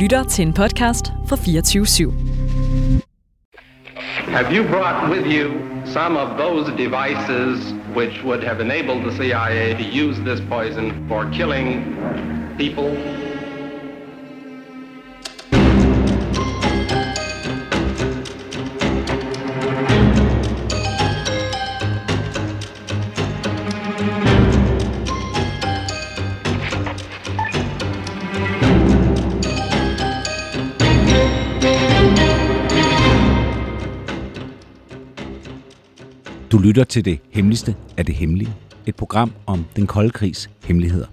lytter til en podcast fra 24/7. Have you brought with you some of those devices which would have enabled the CIA to use this poison for killing people? Du lytter til Det Hemmeligste af det Hemmelige, et program om den kolde krigs hemmeligheder.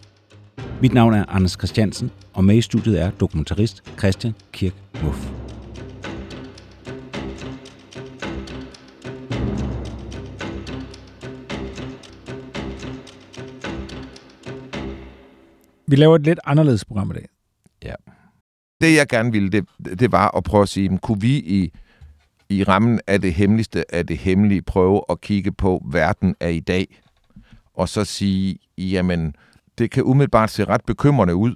Mit navn er Anders Christiansen, og med i studiet er dokumentarist Christian Kirk-Muff. Vi laver et lidt anderledes program i dag. Ja. Det jeg gerne ville, det var at prøve at sige, kunne vi i rammen af det hemmeligste af det hemmelige prøve at kigge på verden af i dag, og så sige, jamen, det kan umiddelbart se ret bekymrende ud,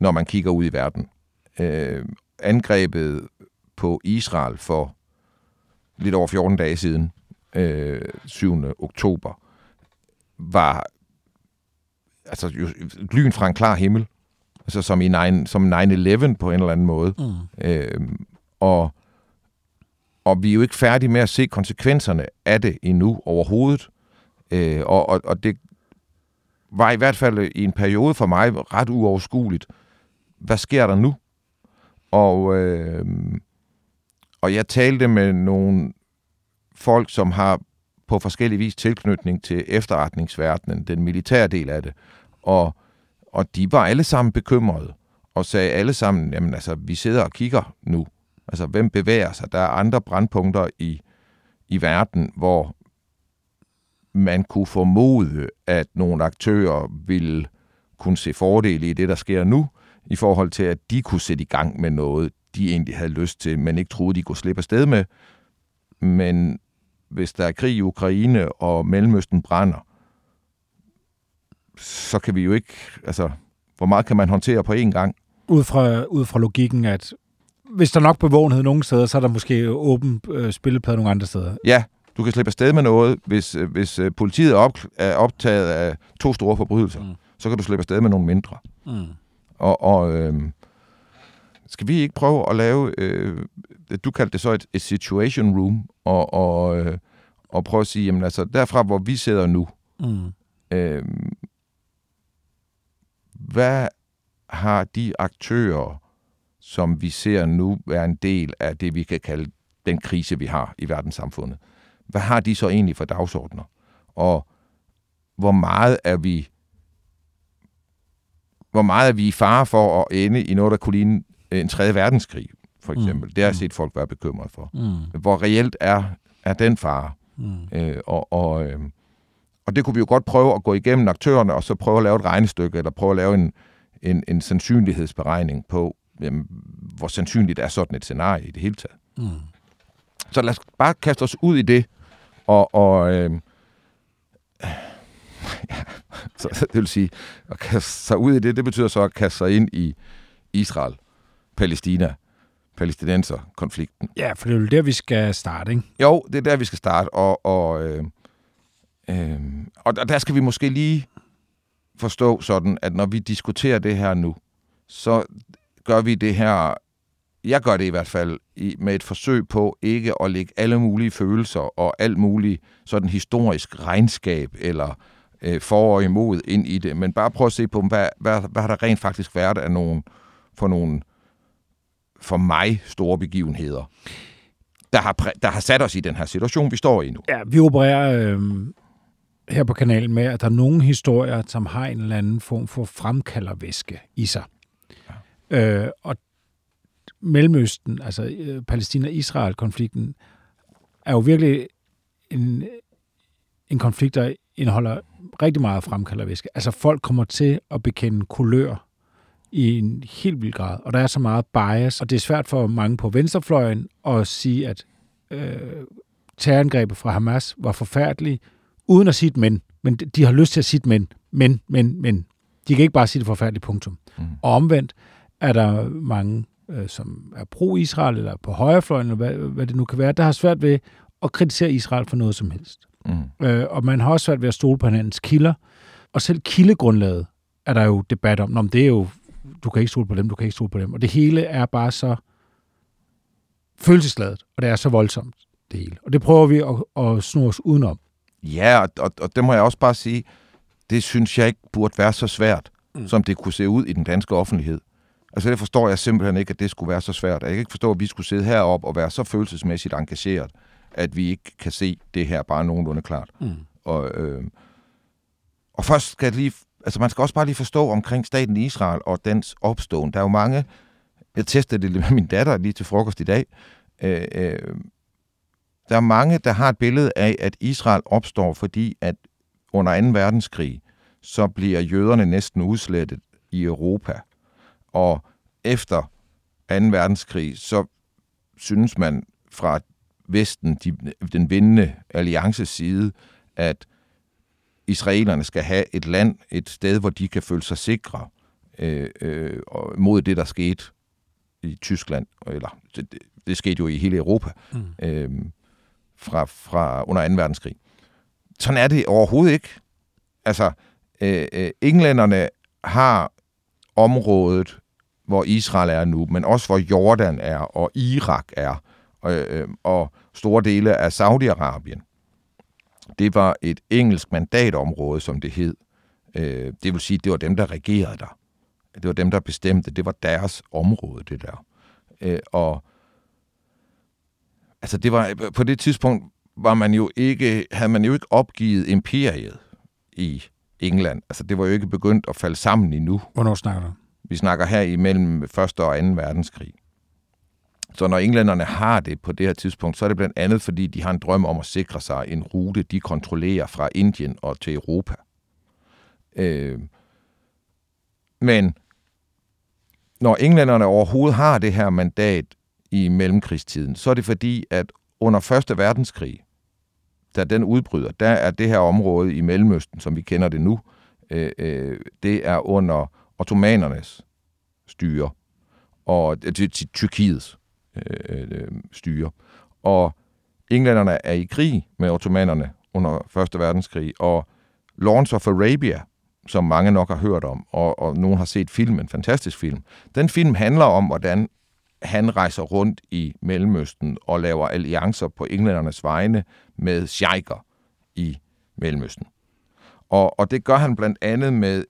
når man kigger ud i verden. Angrebet på Israel for lidt over 14 dage siden, 7. oktober, var altså lyn fra en klar himmel, altså som 9/11 på en eller anden måde. Mm. Og vi er jo ikke færdige med at se konsekvenserne af det endnu overhovedet. Og det var i hvert fald i en periode for mig ret uoverskueligt. Hvad sker der nu? Og jeg talte med nogle folk, som har på forskellig vis tilknytning til efterretningsverdenen, den militære del af det. Og de var alle sammen bekymrede og sagde alle sammen, jamen altså, vi sidder og kigger nu. Altså, hvem bevæger sig? Der er andre brandpunkter i verden, hvor man kunne formode, at nogle aktører ville kunne se fordele i det, der sker nu, i forhold til, at de kunne sætte i gang med noget, de egentlig havde lyst til, men ikke troede, de kunne slippe afsted med. Men hvis der er krig i Ukraine, og Mellemøsten brænder, så kan vi jo ikke... Altså, hvor meget kan man håndtere på én gang? Ud fra logikken, at hvis der er nok bevågenhed nogle steder, så er der måske åben spilleplade nogle andre steder. Ja, du kan slippe afsted med noget. Hvis politiet er optaget af 2 store forbrydelser, så kan du slippe afsted med nogle mindre. Mm. Og skal vi ikke prøve at lave, du kaldte det så et situation room, og prøve at sige, jamen altså, derfra hvor vi sidder nu, hvad har de aktører, som vi ser nu, er en del af det, vi kan kalde den krise, vi har i verdenssamfundet. Hvad har de så egentlig for dagsordner? Og hvor meget er vi i fare for at ende i noget, der kunne ligne en 3. verdenskrig, for eksempel? Det har jeg set folk være bekymret for. Hvor reelt er den fare? Og det kunne vi jo godt prøve at gå igennem aktørerne, og så prøve at lave et regnestykke, eller prøve at lave en sandsynlighedsberegning på, jamen, hvor sandsynligt er sådan et scenarie i det hele taget. Så lad os bare kaste os ud i det, ja, så, det vil sige, at kaste sig ud i det, det betyder så at kaste sig ind i Israel, Palæstina, palæstinenser-konflikten. Ja, for det er jo der, vi skal starte, ikke? Jo, det er der, vi skal starte, og der skal vi måske lige forstå sådan, at når vi diskuterer det her nu, så gør vi det her, jeg gør det i hvert fald, med et forsøg på ikke at lægge alle mulige følelser og alt muligt sådan historisk regnskab eller for og imod ind i det, men bare prøve at se på, hvad har der rent faktisk været af nogle for mig store begivenheder, der har sat os i den her situation, vi står i nu. Ja, vi opererer her på kanalen med, at der er nogle historier, som har en eller anden form for fremkaldervæske i sig. Og Mellemøsten, altså Palæstina-Israel-konflikten, er jo virkelig en konflikt, der indeholder rigtig meget fremkaldervæske. Altså folk kommer til at bekende kulør i en helt vild grad, og der er så meget bias, og det er svært for mange på venstrefløjen at sige, at terrorangrebet fra Hamas var forfærdelige, uden at sige et men. Men de har lyst til at sige et men. De kan ikke bare sige det forfærdelige punktum. Og omvendt er der mange som er pro-Israel, eller på højrefløjen, eller hvad det nu kan være, der har svært ved at kritisere Israel for noget som helst. Mm. Og man har også svært ved at stole på hinandens kilder. Og selv kildegrundlaget er der jo debat om. Nå, men det er jo, du kan ikke stole på dem, du kan ikke stole på dem. Og det hele er bare så følelsesladet, og det er så voldsomt, det hele. Og det prøver vi at snurre os udenom. Ja, og det må jeg også bare sige, det synes jeg ikke burde være så svært, som det kunne se ud i den danske offentlighed. Altså det forstår jeg simpelthen ikke, at det skulle være så svært. Jeg kan ikke forstå, at vi skulle sidde heroppe og være så følelsesmæssigt engageret, at vi ikke kan se det her bare nogenlunde klart. Mm. Og først skal jeg lige... Altså man skal også bare lige forstå omkring staten Israel og dens opståen. Der er jo mange... Jeg testede det med min datter lige til frokost i dag. Der er mange, der har et billede af, at Israel opstår, fordi at under 2. verdenskrig, så bliver jøderne næsten udslettet i Europa. Og efter 2. verdenskrig, så synes man fra Vesten, den vindende alliances side, at israelerne skal have et land, et sted, hvor de kan føle sig sikre mod det, der skete i Tyskland. Eller det skete jo i hele Europa fra under 2. verdenskrig. Sådan er det overhovedet ikke. Altså, englænderne har området, hvor Israel er nu, men også hvor Jordan er, og Irak er, og store dele af Saudi-Arabien. Det var et engelsk mandatområde, som det hed. Det vil sige, det var dem, der regerede der. Det var dem, der bestemte. Det var deres område, det der. Altså, det var, på det tidspunkt havde man jo ikke opgivet imperiet i England. Altså, det var jo ikke begyndt at falde sammen endnu. Hvornår snakker du? Vi snakker her imellem 1. og 2. verdenskrig. Så når englænderne har det på det her tidspunkt, så er det blandt andet, fordi de har en drøm om at sikre sig en rute, de kontrollerer fra Indien og til Europa. Men når englænderne overhovedet har det her mandat i mellemkrigstiden, så er det fordi, at under 1. verdenskrig, da den udbryder, der er det her område i Mellemøsten, som vi kender det nu, det er under ottomanernes styre, og Tyrkiets styre. Og englænderne er i krig med ottomanerne under 1. verdenskrig, og Lawrence of Arabia, som mange nok har hørt om, og nogen har set filmen, en fantastisk film. Den film handler om, hvordan han rejser rundt i Mellemøsten og laver alliancer på englændernes vegne med sheiker i Mellemøsten. Og det gør han blandt andet med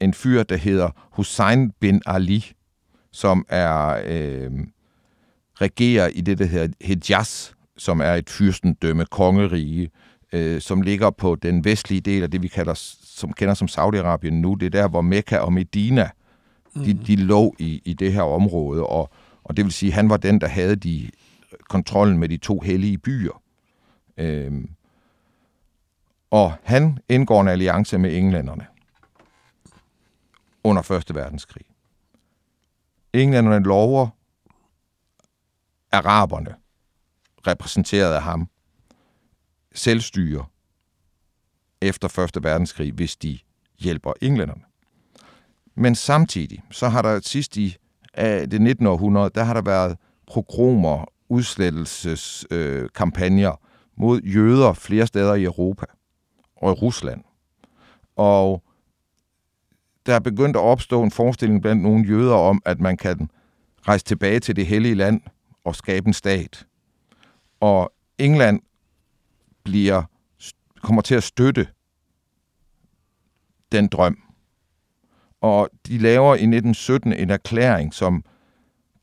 en fyr, der hedder Hussein bin Ali, som er regerer i det, der hedder Hijaz, som er et fyrstendømme kongerige, som ligger på den vestlige del af det, vi kender som Saudi-Arabien nu. Det er der, hvor Mekka og Medina de lå i det her område, og det vil sige, at han var den, der havde kontrollen med de to hellige byer. Og han indgår en alliance med englænderne under 1. verdenskrig. Englænderne lover araberne, repræsenteret af ham, selvstyre efter 1. verdenskrig, hvis de hjælper englænderne. Men samtidig, så har der sidst i det 19. århundrede, der har der været pogromer, udslettelseskampagner mod jøder flere steder i Europa og i Rusland. Og der er begyndt at opstå en forestilling blandt nogle jøder om, at man kan rejse tilbage til det hellige land og skabe en stat. Og England kommer til at støtte den drøm. Og de laver i 1917 en erklæring, som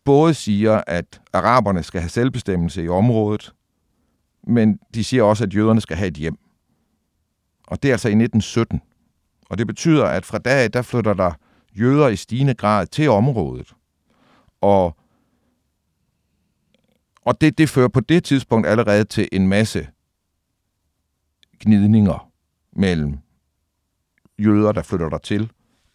både siger, at araberne skal have selvbestemmelse i området, men de siger også, at jøderne skal have et hjem. Og det er altså i 1917. Og det betyder, at fra dag af, der flytter der jøder i stigende grad til området. Og det fører på det tidspunkt allerede til en masse gnidninger mellem jøder, der flytter der til,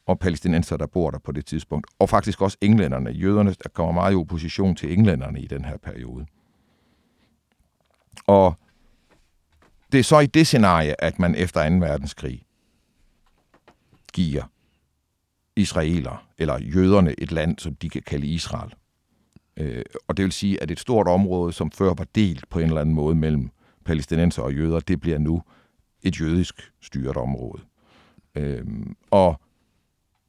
og palæstinenser, der bor der på det tidspunkt. Og faktisk også englænderne. Jøderne, der kommer meget i opposition til englænderne i den her periode. Og det er så i det scenarie, at man efter 2. verdenskrig giver israeler, eller jøderne et land, som de kan kalde Israel. Og det vil sige, at et stort område, som før var delt på en eller anden måde mellem palæstinenser og jøder, det bliver nu et jødisk styret område. Og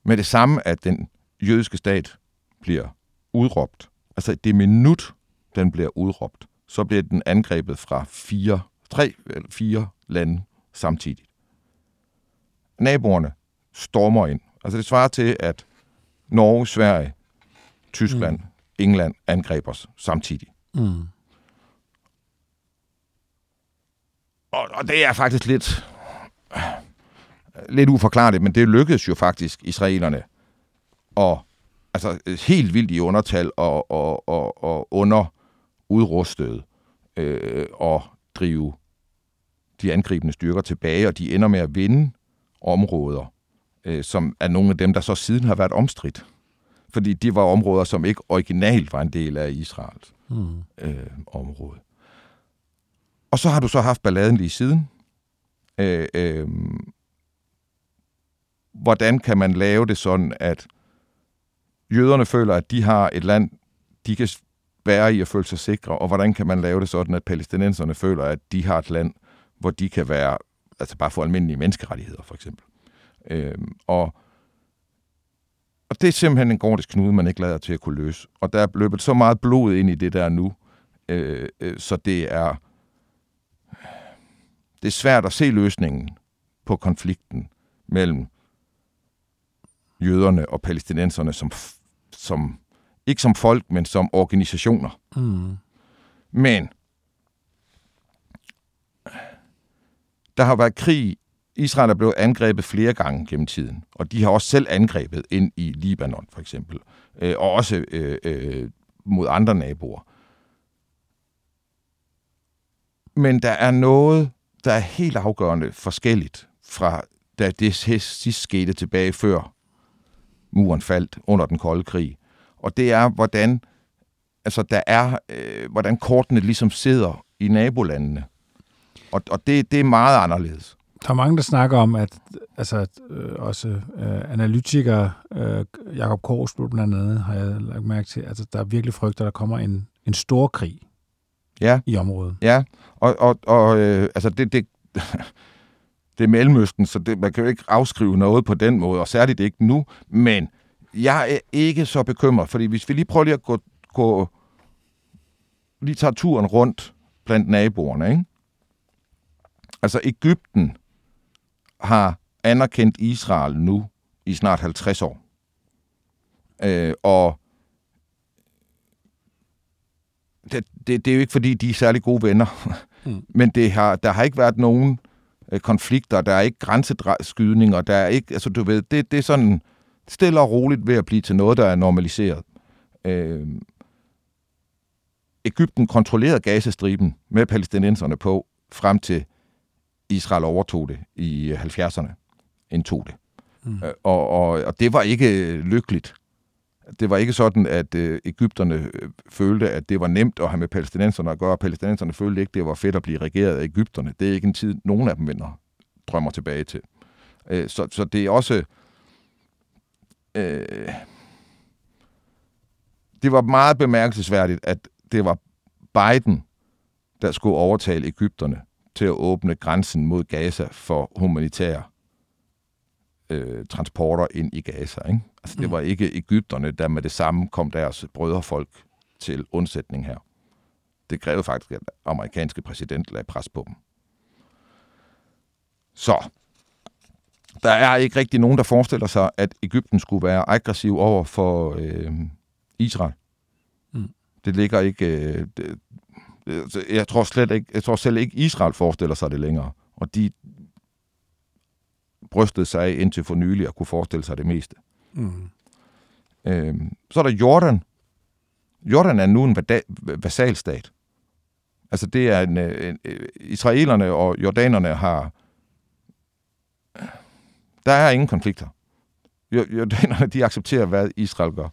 med det samme, at den jødiske stat bliver udråbt, altså det minut, den bliver udråbt, så bliver den angrebet fra tre eller fire lande samtidig. Naboerne stormer ind. Altså det svarer til, at Norge, Sverige, Tyskland, England angreb os samtidig. Mm. Og det er faktisk lidt uforklarligt, men det lykkedes jo faktisk israelerne og altså helt vildt i undertal og underudrustede og drive de angribende styrker tilbage, og de ender med at vinde områder, som er nogle af dem, der så siden har været omstridt. Fordi de var områder, som ikke originalt var en del af Israels område. Og så har du så haft balladen lige siden. Hvordan kan man lave det sådan, at jøderne føler, at de har et land, de kan være i at føle sig sikre, og hvordan kan man lave det sådan, at palæstinenserne føler, at de har et land, hvor de kan være, altså bare få almindelige menneskerettigheder, for eksempel. Og det er simpelthen en gordisk knude, man ikke lader til at kunne løse. Og der er løbet så meget blod ind i det der nu, så det er svært at se løsningen på konflikten mellem jøderne og palæstinenserne som ikke som folk, men som organisationer. Mm. Men der har været krig. Israel er blevet angrebet flere gange gennem tiden, og de har også selv angrebet ind i Libanon, for eksempel, og også mod andre naboer. Men der er noget, der er helt afgørende forskelligt fra, da det sidst skete tilbage før muren faldt under den kolde krig. Og det er, hvordan kortene ligesom sidder i nabolandene. Og det er meget anderledes. Der er mange, der snakker om, at analytikere, Jakob Korsbu blandt andet, har jeg lagt mærke til, at der er virkelig frygter, der kommer en stor krig i området. Ja, det er Mellemøsten, så det, man kan jo ikke afskrive noget på den måde, og særligt ikke nu, men jeg er ikke så bekymret, fordi hvis vi lige prøver at tage turen rundt blandt naboerne, ikke? Altså Egypten har anerkendt Israel nu i snart 50 år. Og det er jo ikke, fordi de er særlig gode venner, men der har ikke været nogen konflikter, der er ikke grænseskydninger, der er ikke, altså du ved, det er sådan stille og roligt ved at blive til noget, der er normaliseret. Egypten kontrollerede Gazastriben med palæstinenserne på, frem til Israel overtog det i 70'erne, indtog det. Mm. Og det var ikke lykkeligt. Det var ikke sådan, at egypterne følte, at det var nemt at have med palæstinenserne at gøre. Palæstinenserne følte ikke, at det var fedt at blive regeret af egypterne. Det er ikke en tid, nogen af dem drømmer tilbage til. Så det er også... Det var meget bemærkelsesværdigt, at det var Biden, der skulle overtale egypterne til at åbne grænsen mod Gaza for humanitære transporter ind i Gaza. Ikke? Altså, det var ikke egypterne, der med det samme kom deres brødrefolk til undsætning her. Det krævede faktisk, at amerikanske præsident lagde pres på dem. Så der er ikke rigtig nogen, der forestiller sig, at Egypten skulle være aggressiv over for Israel. Mm. Det ligger ikke... Jeg tror selv ikke, Israel forestiller sig det længere. Og de brystede sig af indtil for nylig at kunne forestille sig det meste. Mm. Så er der Jordan. Jordan er nu en vasalstat. Altså det er israelerne og jordanerne har... Der er ingen konflikter. Jordanerne, de accepterer, hvad Israel gør.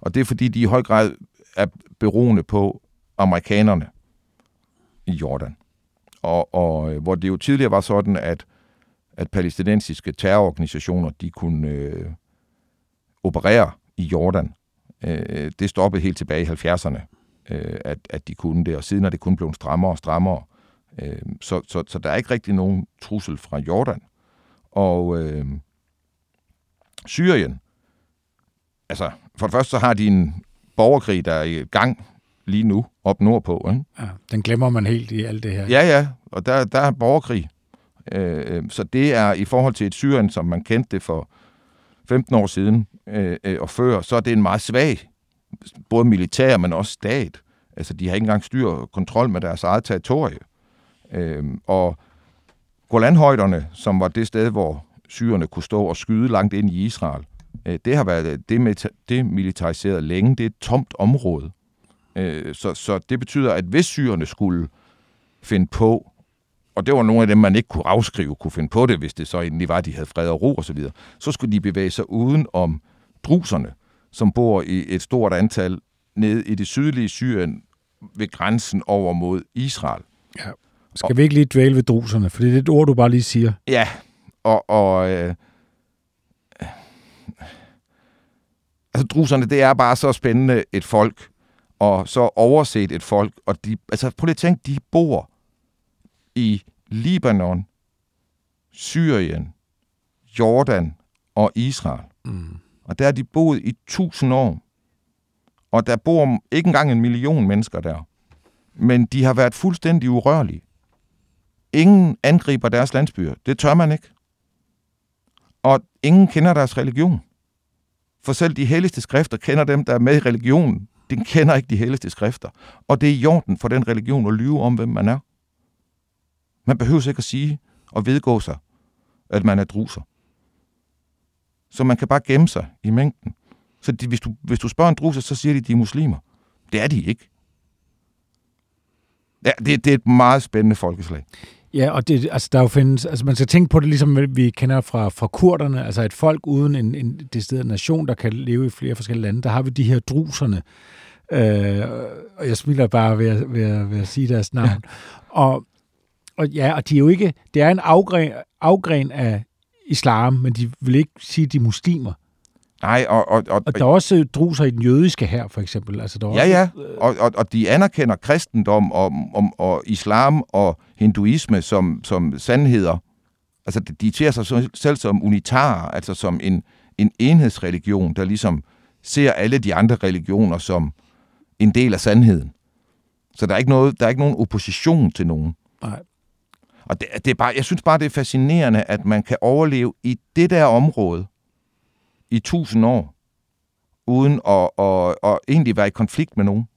Og det er fordi, de i høj grad er beroende på amerikanerne i Jordan. Og hvor det jo tidligere var sådan, at palæstinensiske terrororganisationer, de kunne operere i Jordan. Det stoppede helt tilbage i 70'erne, at de kunne det, og siden er det kun blevet strammere og strammere. Så der er ikke rigtig nogen trussel fra Jordan. Og Syrien, altså for det første så har de en borgerkrig, der er i gang lige nu, op nordpå. Ikke? Ja, den glemmer man helt i alt det her. Ja, og der er borgerkrig. Så det er i forhold til et Syrien, som man kendte det for 15 år siden og før, så er det en meget svag, både militær, men også stat. Altså, de har ikke engang styr og kontrol med deres eget territorie. Og Golanhøjderne, som var det sted, hvor syrerne kunne stå og skyde langt ind i Israel, det har været demilitariseret længe. Det er et tomt område. Så det betyder, at hvis syrerne skulle finde på, og det var nogle af dem, man ikke kunne afskrive, kunne finde på det, hvis det så egentlig var, de havde fred og ro osv., så skulle de bevæge sig uden om druserne, som bor i et stort antal nede i det sydlige Syrien ved grænsen over mod Israel. Ja. Skal vi ikke lige dvæle ved druserne? For det er et ord, du bare lige siger. Ja, altså druserne, det er bare så spændende et folk, og så overset et folk, og de, altså prøv lige at tænke, de bor i Libanon, Syrien, Jordan og Israel. Mm. Og der har de boet i 1000 år. Og der bor ikke engang 1 million mennesker der. Men de har været fuldstændig urørlige. Ingen angriber deres landsbyer. Det tør man ikke. Og ingen kender deres religion. For selv de helligste skrifter kender dem, der er med i religionen. De kender ikke de helligste skrifter. Og det er i orden for den religion at lyve om, hvem man er. Man behøver ikke at sige og vedgå sig, at man er druser. Så man kan bare gemme sig i mængden. Så de, hvis du spørger en druser, så siger de er muslimer. Det er de ikke. Ja, det er et meget spændende folkeslag. Ja, og det, altså, der jo findes, altså, man skal tænke på det, ligesom vi kender fra kurderne, altså et folk uden en decideret nation, der kan leve i flere forskellige lande. Der har vi de her druserne. Og jeg smiler bare ved at sige deres navn. Ja. Og de er jo ikke, det er en afgren af islam, men de vil ikke sige, de er muslimer. Nej, og der er også druser i den jødiske her, for eksempel. Altså, der er og de anerkender kristendom og islam og hinduisme som sandheder. Altså, de ser sig selv som unitarer, altså som en enhedsreligion, der ligesom ser alle de andre religioner som en del af sandheden. Så der er ikke nogen opposition til nogen. Nej. Og det er bare, jeg synes bare, det er fascinerende, at man kan overleve i det der område i 1000 år, uden at egentlig være i konflikt med nogen.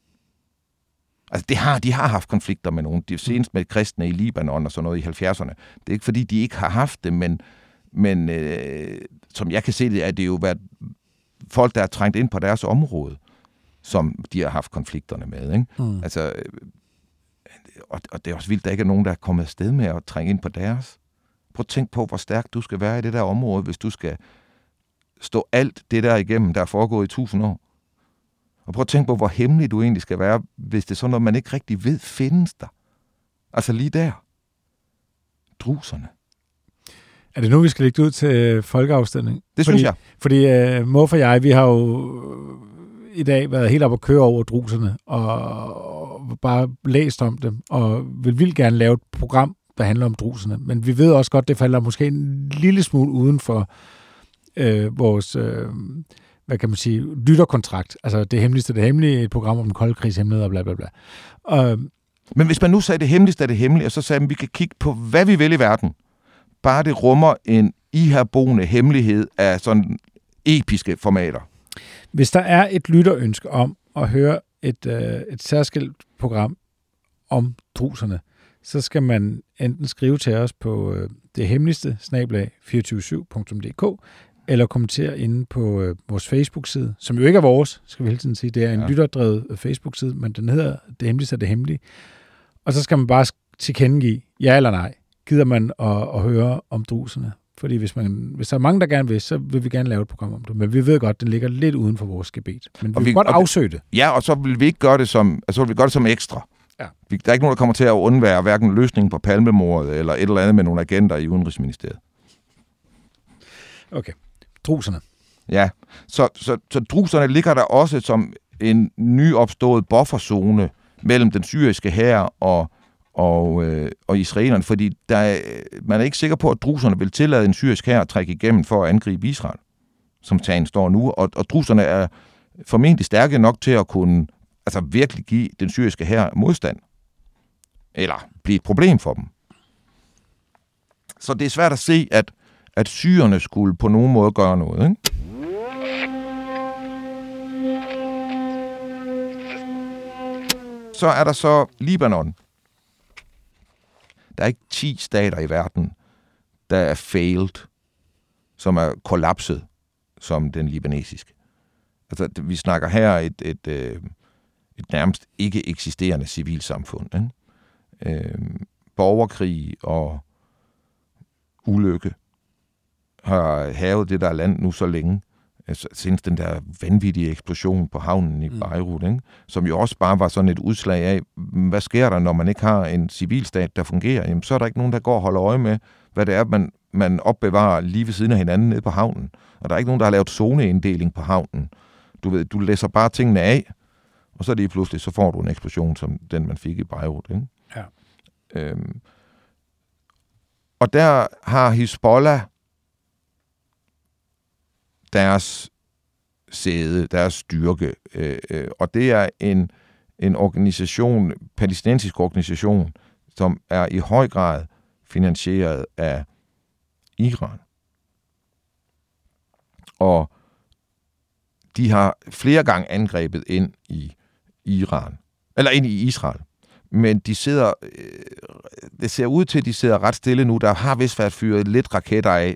Altså, de har haft konflikter med nogen. De senest med kristne i Libanon og sådan noget i 70'erne. Det er ikke, fordi de ikke har haft det, men som jeg kan se det, er det jo været folk, der er trængt ind på deres område, som de har haft konflikterne med. Ikke? Mm. Altså, og det er også vildt, der ikke er nogen, der er kommet afsted med at trænge ind på deres. Prøv at tænk på, hvor stærk du skal være i det der område, hvis du skal stå alt det der igennem, der er foregået i 1000 år. Og prøv at tænke på, hvor hemmelig du egentlig skal være, hvis det er sådan noget, man ikke rigtig ved, findes der. Altså lige der. Druserne. Er det nu, vi skal lægge ud til folkeafstemning? Det synes jeg. Fordi morfar og jeg, vi har jo i dag været helt op at køre over druserne, og bare læst om dem, og vil gerne lave et program, der handler om druserne. Men vi ved også godt, det falder måske en lille smule uden for vores, hvad kan man sige, lytterkontrakt. Altså det hemmeligste af det hemmelige, et program om den kolde krigs hemmeligheder og bla bla bla. Men hvis man nu sagde det hemmeligste af det hemmelige, og så sagde man, at vi kan kigge på, hvad vi vil i verden, bare det rummer en iherboende hemmelighed af sådan episke formater. Hvis der er et lytterønske om at høre et særskilt program om druserne, så skal man enten skrive til os på dethemmeligste@247.dk eller kommentere inde på vores Facebook-side, som jo ikke er vores, skal vi hele tiden sige. Det er en lytterdrevet Facebook-side, men den hedder Det Hemmeligste af det Hemmelige. Og så skal man bare tilkendegive, ja eller nej, gider man at høre om druserne. Fordi hvis der er mange, der gerne vil, så vil vi gerne lave et program om det. Men vi ved godt, det ligger lidt uden for vores gebet. Men vi vil godt afsøge det. Ja, og så vil vi ikke gøre det som, altså, vi gøre det som ekstra. Ja. Der er ikke nogen, der kommer til at undvære hverken løsningen på palmemordet eller et eller andet med nogle agenter i Udenrigsministeriet. Okay. Druserne. Ja, så druserne ligger der også som en nyopstået bufferzone mellem den syriske hær og israelerne, fordi man er ikke sikker på, at druserne vil tillade en syrisk hær at trække igennem for at angribe Israel, som sagen står nu. Og druserne er formentlig stærke nok til at kunne altså virkelig give den syriske hær modstand. Eller blive et problem for dem. Så det er svært at se, at syrerne skulle på nogen måde gøre noget, ikke? Så er der så Libanon. Der er ikke 10 stater i verden, der er failed, som er kollapset, som den libanesiske. Altså, vi snakker her et nærmest ikke eksisterende civilsamfund, ikke? Borgerkrig og ulykke har havet det der land nu så længe. Altså, senest den der vanvittige eksplosion på havnen i Beirut, ikke? Som jo også bare var sådan et udslag af, hvad sker der, når man ikke har en civilstat, der fungerer? Jamen, så er der ikke nogen, der går og holder øje med, hvad det er, man opbevarer lige ved siden af hinanden nede på havnen. Og der er ikke nogen, der har lavet zoneinddeling på havnen. Du læser bare tingene af, og så lige pludselig, så får du en eksplosion, som den, man fik i Beirut, ikke? Ja. Og der har Hizbollah deres sæde, deres styrke. Og det er en organisation, palæstinensisk organisation, som er i høj grad finansieret af Iran. Og de har flere gange angrebet ind i Iran, eller ind i Israel. Men de sidder, det ser ud til, at de sidder ret stille nu. Der har vist været fyret lidt raketter af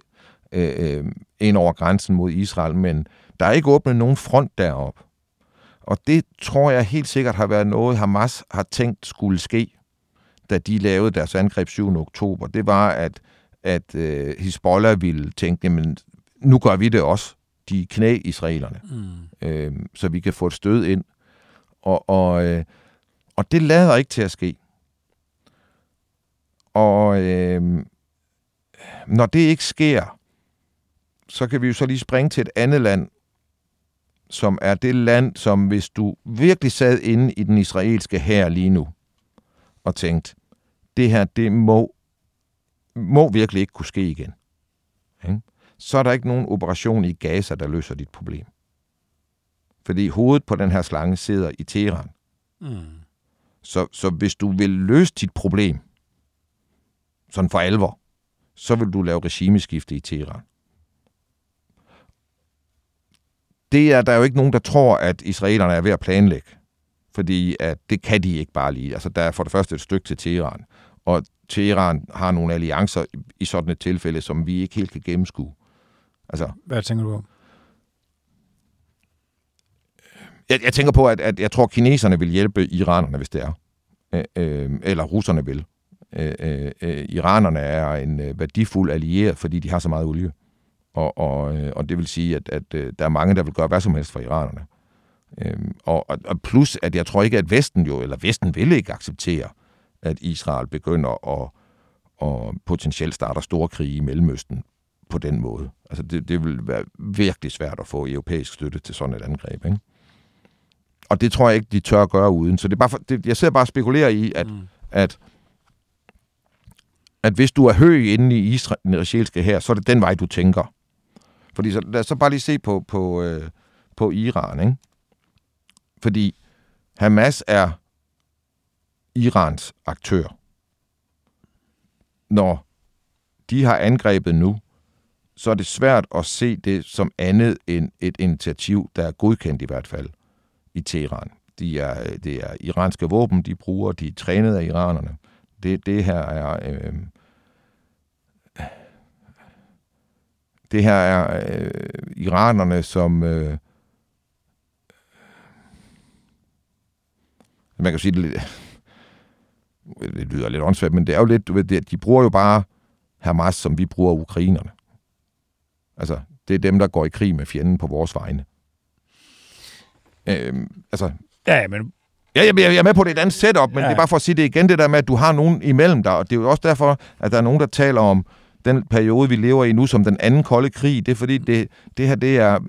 ind over grænsen mod Israel, men der er ikke åbnet nogen front derop. Og det tror jeg helt sikkert har været noget, Hamas har tænkt skulle ske, da de lavede deres angreb 7. oktober. Det var, at Hizbollah ville tænke, men nu gør vi det også. De knæ israelerne, så vi kan få et stød ind. Og det lader ikke til at ske. Og når det ikke sker, så kan vi jo så lige springe til et andet land, som er det land, som hvis du virkelig sad inde i den israelske hær lige nu, og tænkte, det her, det må virkelig ikke kunne ske igen. Okay? Så er der ikke nogen operation i Gaza, der løser dit problem. Fordi hovedet på den her slange sidder i Teheran. Så hvis du vil løse dit problem, sådan for alvor, så vil du lave regimeskifte i Teheran. Det er der jo ikke nogen, der tror, at israelerne er ved at planlægge. Fordi at det kan de ikke bare lige. Altså, der er for det første et stykke til Teheran. Og Teheran har nogle alliancer i sådan et tilfælde, som vi ikke helt kan gennemskue. Altså, hvad tænker du om? Jeg tænker på, at jeg tror, at kineserne vil hjælpe iranerne, hvis det er. Eller russerne vil. Iranerne er en værdifuld allieret, fordi de har så meget olie. Og det vil sige, at der er mange, der vil gøre hvad som helst for iranerne. Og plus, at jeg tror ikke, at Vesten vil ikke acceptere, at Israel begynder at potentielt starte store krige i Mellemøsten på den måde. Altså, det vil være virkelig svært at få europæisk støtte til sådan et angreb, ikke? Og det tror jeg ikke, de tør at gøre uden. Så det er bare jeg sidder bare og spekulerer i, at hvis du er høg inde i den israelske hær, så er det den vej, du tænker. Fordi lad os så bare lige se på Iran, ikke? Fordi Hamas er Irans aktør. Når de har angrebet nu, så er det svært at se det som andet end et initiativ, der er godkendt i hvert fald i Teheran. Det er iranske våben, de bruger, de er trænet af iranerne. Det her er iranerne, som man kan sige det lidt, det lyder lidt åndssvagt, men det er jo lidt, du ved, de bruger jo bare Hamas, som vi bruger ukrainerne. Altså, det er dem, der går i krig med fjenden på vores vegne. Jeg er med på det et andet setup, men det er bare for at sige det igen, det der med, at du har nogen imellem dig, og det er jo også derfor, at der er nogen, der taler om den periode, vi lever i nu, som den anden kolde krig. Det er fordi, det her er...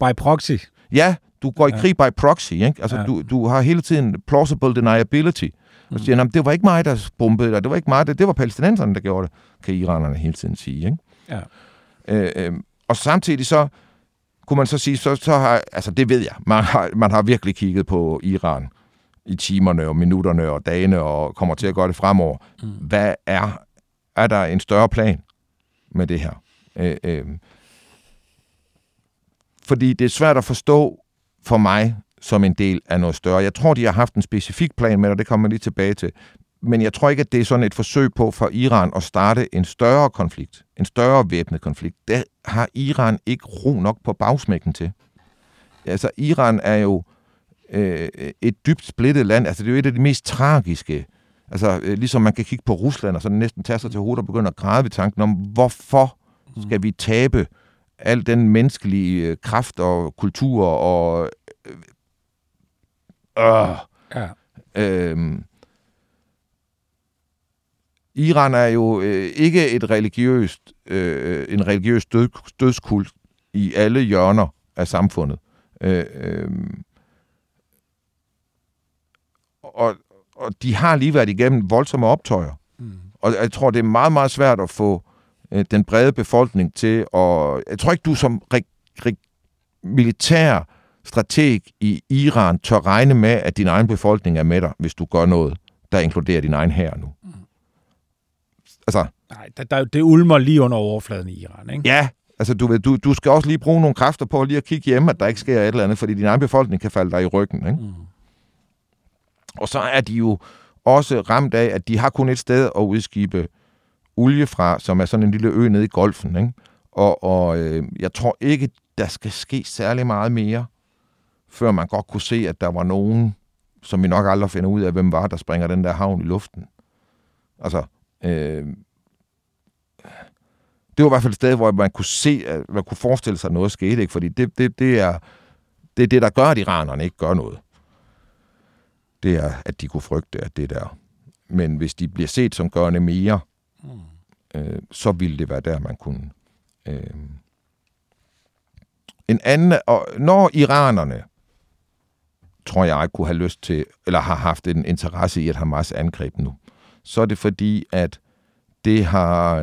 By proxy. Ja, du går i krig by proxy, ikke? Altså, du har hele tiden plausible deniability. Og siger, jamen, det var ikke mig, der bombede, eller det var ikke mig, det var palæstinenserne, der gjorde det, kan iranerne hele tiden sige, ikke? Ja. Og samtidig så kunne man så sige, så har, altså det ved jeg, man har virkelig kigget på Iran i timerne og minutterne og dagene og kommer til at gøre det fremover. Mm. Hvad er der en større plan med det her? Fordi det er svært at forstå for mig som en del af noget større. Jeg tror, de har haft en specifik plan med, og det kommer man lige tilbage til. Men jeg tror ikke, at det er sådan et forsøg på for Iran at starte en større konflikt, en større væbnet konflikt. Det har Iran ikke ro nok på bagsmækken til. Altså, Iran er jo et dybt splittet land. Altså, det er jo et af de mest tragiske. Altså, ligesom man kan kigge på Rusland, og så næsten tager sig til hovedet og begynder at græde ved tanken om, hvorfor skal vi tabe al den menneskelige kraft og kultur og... Iran er jo ikke en religiøs dødskult i alle hjørner af samfundet. Og de har lige været igennem voldsomme optøjer. Mm. Og jeg tror, det er meget, meget svært at få den brede befolkning til, og jeg tror ikke, du som militær strateg i Iran tør regne med, at din egen befolkning er med dig, hvis du gør noget, der inkluderer din egen hær nu. Mm. Altså, nej, det ulmer lige under overfladen i Iran, ikke? Ja, altså du skal også lige bruge nogle kræfter på lige at kigge hjemme, at der ikke sker et eller andet, fordi din egen befolkning kan falde dig i ryggen, ikke? Mm. Og så er de jo også ramt af, at de har kun et sted at udskibe olie fra, som er sådan en lille ø nede i Golfen, ikke? Og jeg tror ikke, der skal ske særlig meget mere, før man godt kunne se, at der var nogen, som vi nok aldrig finder ud af, hvem var, der springer den der havn i luften. Altså, det var i hvert fald et sted, hvor man kunne se, at man kunne forestille sig, at noget skete, ikke? Fordi det er det, der gør, at iranerne ikke gør noget. Det er, at de kunne frygte, at det der. Men hvis de bliver set som gørende mere, så ville det være der, man kunne... En anden... Og når iranerne, tror jeg, kunne have lyst til, eller har haft en interesse i, at Hamas angreb nu, så er det fordi, at det har...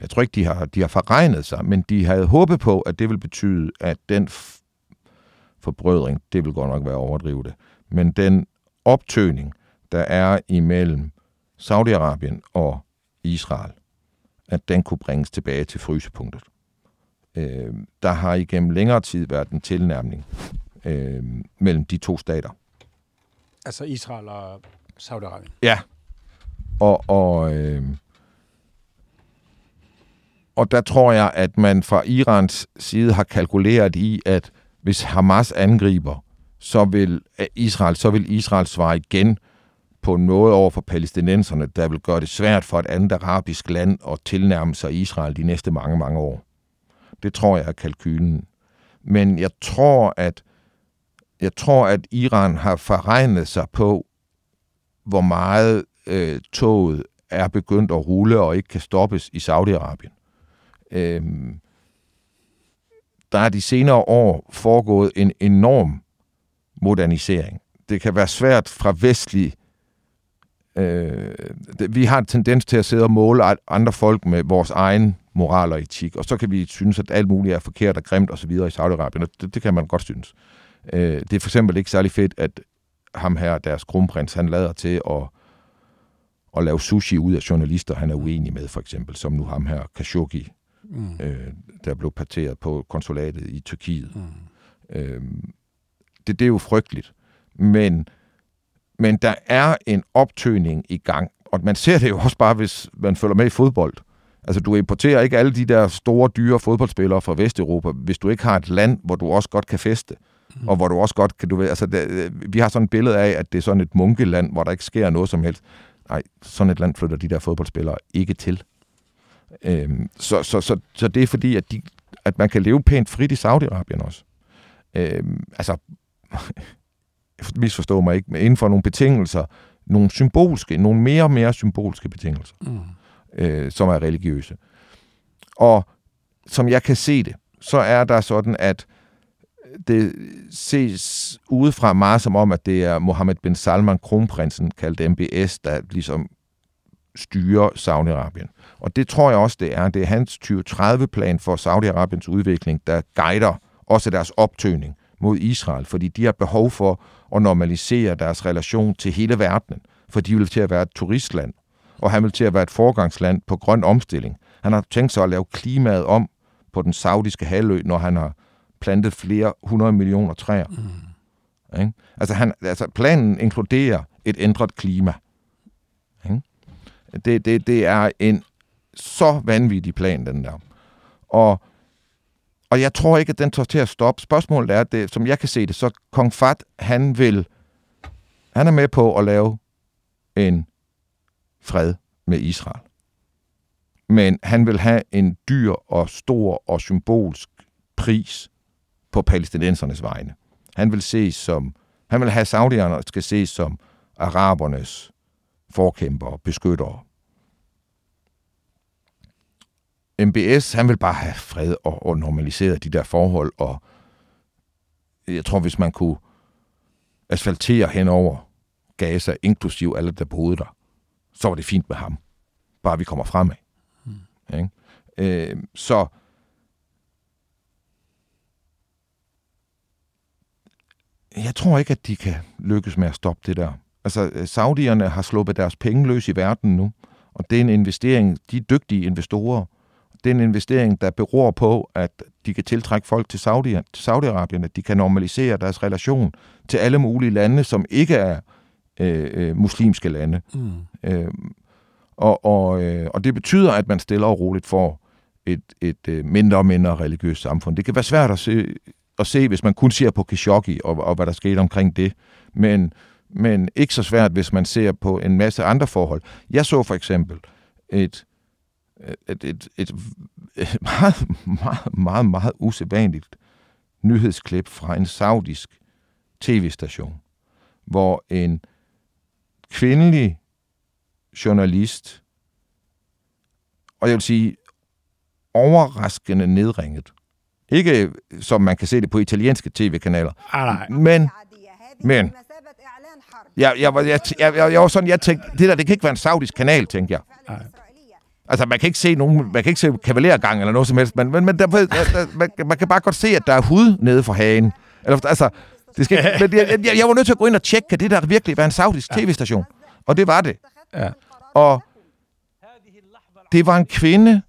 jeg tror ikke, de har forregnet sig, men de havde håbet på, at det vil betyde, at den forbrødring, det vil godt nok være overdrivet det, men den optøning, der er imellem Saudi-Arabien og Israel, at den kunne bringes tilbage til frysepunktet. Der har igennem længere tid været en tilnærmning mellem de to stater. Altså Israel og Saudi-Arabien? Ja. Og der tror jeg, at man fra Irans side har kalkuleret i, at hvis Hamas angriber, så vil Israel svare igen på noget over for palæstinenserne, der vil gøre det svært for et andet arabisk land at tilnærme sig Israel de næste mange, mange år. Det tror jeg er kalkylen. Men jeg tror, at Iran har forregnet sig på, hvor meget toget er begyndt at rulle og ikke kan stoppes i Saudi-Arabien. Der er de senere år foregået en enorm modernisering. Det kan være svært fra vestlig... vi har en tendens til at sidde og måle andre folk med vores egen moral og etik, og så kan vi synes, at alt muligt er forkert og grimt og så videre i Saudi-Arabien, og det kan man godt synes. Det er for eksempel ikke særlig fedt, at ham her, deres kronprins, han lader til at lave sushi ud af journalister, han er uenig med, for eksempel, som nu ham her, Khashoggi, der blev parteret på konsulatet i Tyrkiet. Det er jo frygteligt, men der er en optøning i gang, og man ser det jo også bare, hvis man følger med i fodbold. Altså, du importerer ikke alle de der store, dyre fodboldspillere fra Vesteuropa, hvis du ikke har et land, hvor du også godt kan feste, og hvor du også godt kan... vi har sådan et billede af, at det er sådan et munkeland, hvor der ikke sker noget som helst. Nej, sådan et land flytter de der fodboldspillere ikke til. Så det er fordi, at man kan leve pænt frit i Saudi-Arabien også. Misforstå mig ikke, men inden for nogle betingelser, nogle symbolske, nogle mere og mere symbolske betingelser, som er religiøse. Og som jeg kan se det, så er der sådan, at det ses udefra meget som om, at det er Mohammed bin Salman, kronprinsen, kaldt MBS, der ligesom styrer Saudi-Arabien. Og det tror jeg også, det er. Det er hans 2030-plan for Saudi-Arabiens udvikling, der guider også deres optøning mod Israel, fordi de har behov for at normalisere deres relation til hele verden, for de vil til at være et turistland, og han vil til at være et forgangsland på grøn omstilling. Han har tænkt sig at lave klimaet om på den saudiske halvø, når han har plantet flere 100 millioner træer. Mm. Okay? Altså planen inkluderer et ændret klima. Okay? Det er en så vanvittig plan, den der. Og jeg tror ikke, at den tager til at stoppe. Spørgsmålet er, at det, som jeg kan se det, så Kong Fahd, han er med på at lave en fred med Israel. Men han vil have en dyr og stor og symbolsk pris på palæstinensernes vegne. Han vil have saudierne skal ses som arabernes forkæmper og beskyttere. MBS, han vil bare have fred og normalisere de der forhold, og jeg tror, hvis man kunne asfaltere henover Gaza, inklusiv alle, der boede der, så var det fint med ham. Bare vi kommer fremad. Mm. Okay? Så jeg tror ikke, at de kan lykkes med at stoppe det der. Altså, saudierne har sluppet deres penge løs i verden nu, og det er en investering, de er dygtige investorer. Det er en investering, der beror på, at de kan tiltrække folk til Saudi-Arabien, at de kan normalisere deres relation til alle mulige lande, som ikke er muslimske lande. Mm. Og det betyder, at man stille og roligt får et mindre og mindre religiøst samfund. Det kan være svært at se hvis man kun ser på Khashoggi og hvad der skete omkring det, men ikke så svært, hvis man ser på en masse andre forhold. Jeg så for eksempel et meget, meget, meget, meget usædvanligt nyhedsklip fra en saudisk tv-station, hvor en kvindelig journalist, og jeg vil sige overraskende nedringet, ikke som man kan se det på italienske tv-kanaler, men jeg var sådan, jeg tænkte, det kan ikke være en saudisk kanal, tænkte jeg. Nej. Altså, man kan ikke se nogen, man kan ikke se kavalergang eller noget som helst, men man kan bare godt se, at der er hud nede for hagen. Eller, altså, det skal, men jeg var nødt til at gå ind og tjekke, kan det der virkelig være en saudisk tv-station? Og det var det. Ja. Og det var en kvinde,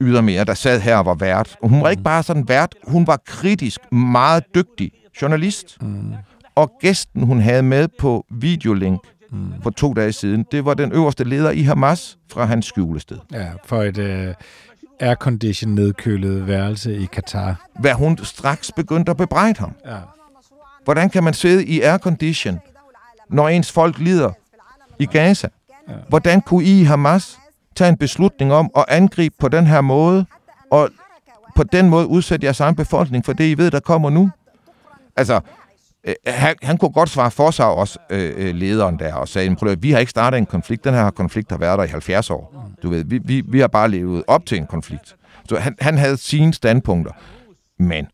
ydermere, der sad her og var vært. Og hun var ikke bare sådan vært, hun var kritisk, meget dygtig journalist. Mm. Og gæsten, hun havde med på videolink, for 2 dage siden. Det var den øverste leder i Hamas fra hans skjulested. Ja, for et aircondition nedkølet værelse i Katar. Hvad hun straks begyndte at bebrejde ham. Ja. Hvordan kan man sidde i aircondition, når ens folk lider i Gaza? Ja. Hvordan kunne I Hamas tage en beslutning om at angribe på den her måde, og på den måde udsætte jeres egen befolkning for det, I ved, der kommer nu? Altså, han kunne godt svare for sig også, lederen der, og sagde, vi har ikke startet en konflikt, den her konflikt har været der i 70 år. Du ved, vi har bare levet op til en konflikt. Så han havde sine standpunkter, men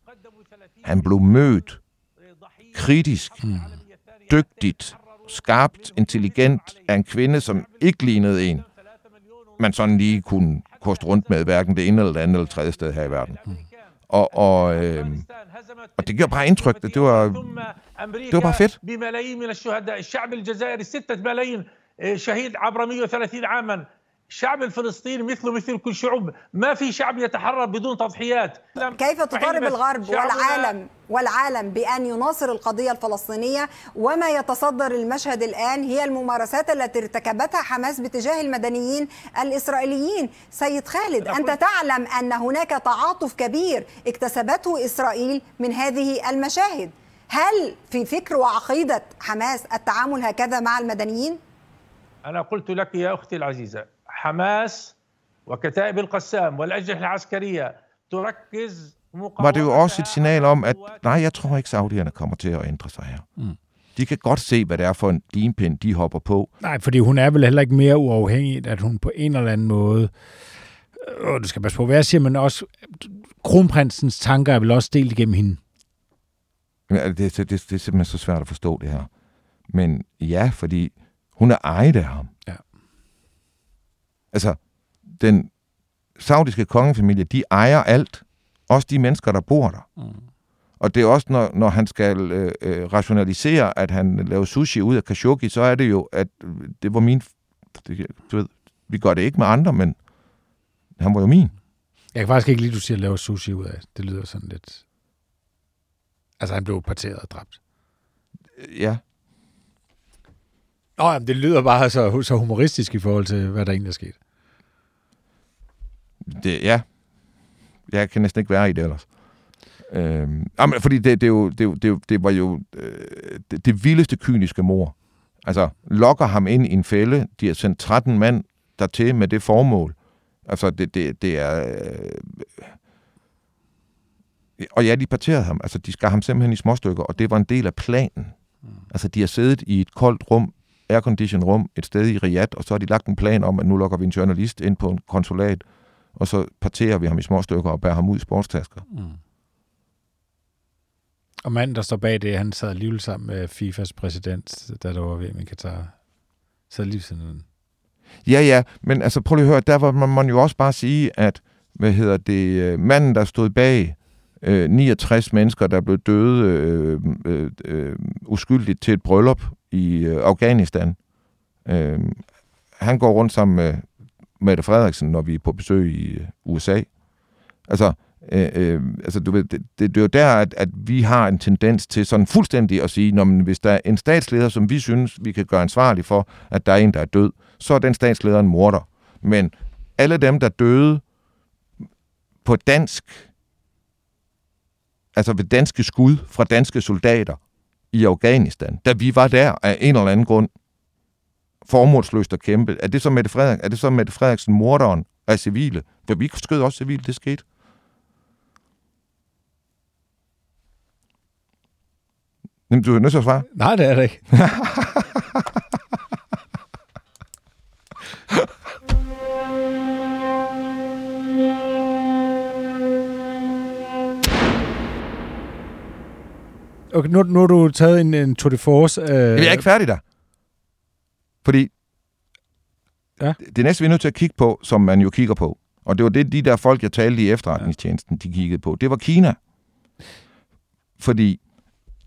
han blev mødt kritisk, dygtigt, skarpt, intelligent af en kvinde, som ikke lignede en, man sådan lige kunne koste rundt med, hverken det ene eller det andet eller tredje sted her i verden. Og det gjorde bare indtryk. Det var bare fedt. والعالم بأن يناصر القضية الفلسطينية وما يتصدر المشهد الآن هي الممارسات التي ارتكبتها حماس باتجاه المدنيين الإسرائيليين. سيد خالد، أنت تعلم أن هناك تعاطف كبير اكتسبته إسرائيل من هذه المشاهد، هل في فكر وعقيدة حماس التعامل هكذا مع المدنيين؟ أنا قلت لك يا أختي العزيزة، حماس وكتائب القسام والأجنحة العسكرية تركز. Var det jo også et signal om, at nej, jeg tror ikke, saudierne kommer til at ændre sig her. Mm. De kan godt se, hvad det er for en limpind, de hopper på. Nej, fordi hun er vel heller ikke mere uafhængig, at hun på en eller anden måde du skal passe på, hvad jeg siger, men også kronprinsens tanker er vel også delt igennem hende. Det er simpelthen så svært at forstå det her. Men ja, fordi hun er ejet af ham. Ja. Altså, den saudiske kongefamilie, de ejer alt. Også de mennesker, der bor der. Mm. Og det er også, når han skal rationalisere, at han laver sushi ud af Khashoggi, så er det jo, at det var min... Du ved, vi gør det ikke med andre, men han var jo min. Jeg kan faktisk ikke lide, at du siger, at lave sushi ud af. Det lyder sådan lidt... Altså, han blev parteret og dræbt. Ja. Nå, jamen, det lyder bare så humoristisk i forhold til, hvad der egentlig er sket. Det, ja. Jeg kan næsten ikke være i det ellers. Fordi det var jo det vildeste kyniske mord. Altså, lokker ham ind i en fælde. De har sendt 13 mand dertil med det formål. Altså, det er... Og ja, de parterede ham. Altså, de skar ham simpelthen i småstykker, og det var en del af planen. Altså, de har siddet i et koldt rum, aircondition rum, et sted i Riyadh, og så har de lagt en plan om, at nu lukker vi en journalist ind på en konsulat, og så parterer vi ham i småstykker og bærer ham ud i sportstasker. Mm. Og manden, der står bag det, han sad alligevel sammen med FIFAs præsident, da der var VM i Katar. Sad lige sådan. Ja, men altså, prøv lige at høre, der var man jo også bare sige, at, manden, der stod bag 69 mennesker, der blev døde uskyldigt til et bryllup i Afghanistan. Han går rundt sammen med Mette Frederiksen, når vi er på besøg i USA. Altså du ved, det er jo der, at vi har en tendens til sådan fuldstændig at sige, hvis der er en statsleder, som vi synes, vi kan gøre ansvarlig for, at der er en, der er død, så er den statsleder en morder. Men alle dem, der døde på dansk, altså ved danske skud fra danske soldater i Afghanistan, da vi var der af en eller anden grund, formålsløst at kæmpe. Er det så Mette Frederiksen, morderen af civile? For vi skød også civile, det skete. Jamen, du er nødt til at svare. Nej, det er det ikke. Okay, nu har du taget en tour de force. Jeg er ikke færdig der. Fordi ja. Det næste, vi er nødt til at kigge på, som man jo kigger på, og det var det, de der folk, jeg talte i efterretningstjenesten, de kiggede på, det var Kina. Fordi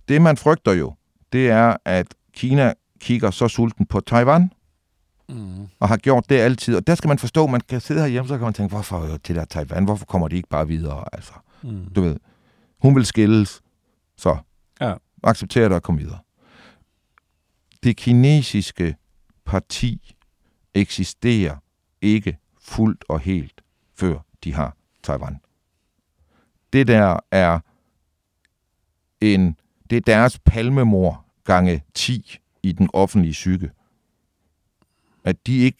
det, man frygter jo, det er, at Kina kigger så sulten på Taiwan, og har gjort det altid. Og der skal man forstå, man kan sidde herhjemme, så kan man tænke, hvorfor jo det der Taiwan, hvorfor kommer de ikke bare videre? Altså, du ved, hun vil skilles, så accepterer det og komme videre. Det kinesiske parti eksisterer ikke fuldt og helt, før de har Taiwan. Det der er det er deres palmemor gange 10 i den offentlige psyke. At de ikke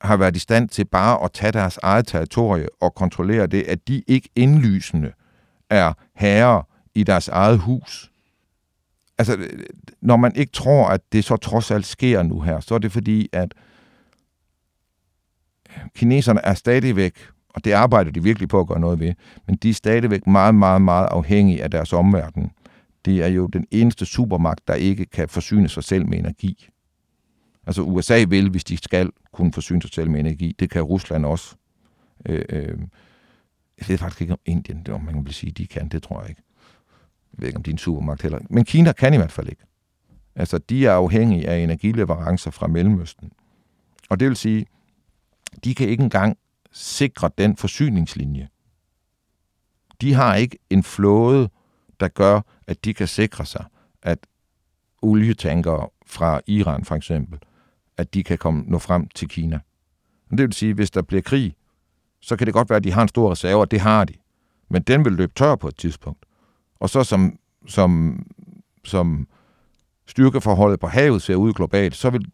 har været i stand til bare at tage deres eget territorie og kontrollere det, at de ikke indlysende er herrer i deres eget hus. Altså, når man ikke tror, at det så trods alt sker nu her, så er det fordi, at kineserne er stadigvæk, og det arbejder de virkelig på at gøre noget ved, men de er stadigvæk meget, meget, meget afhængige af deres omverden. Det er jo den eneste supermagt, der ikke kan forsyne sig selv med energi. Altså USA vil, hvis de skal, kunne forsyne sig selv med energi. Det kan Rusland også. Jeg ved faktisk ikke om Indien, det er, om man kan sige, de kan, det tror jeg ikke. Jeg ved ikke, om de er en supermagt heller. Men Kina kan i hvert fald ikke. Altså, de er afhængige af energileverancer fra Mellemøsten. Og det vil sige, de kan ikke engang sikre den forsyningslinje. De har ikke en flåde, der gør, at de kan sikre sig, at olietankere fra Iran for eksempel, at de kan nå frem til Kina. Og det vil sige, hvis der bliver krig, så kan det godt være, at de har en stor reserve, og det har de. Men den vil løbe tør på et tidspunkt. Og så som styrkeforholdet på havet ser ud globalt, så vil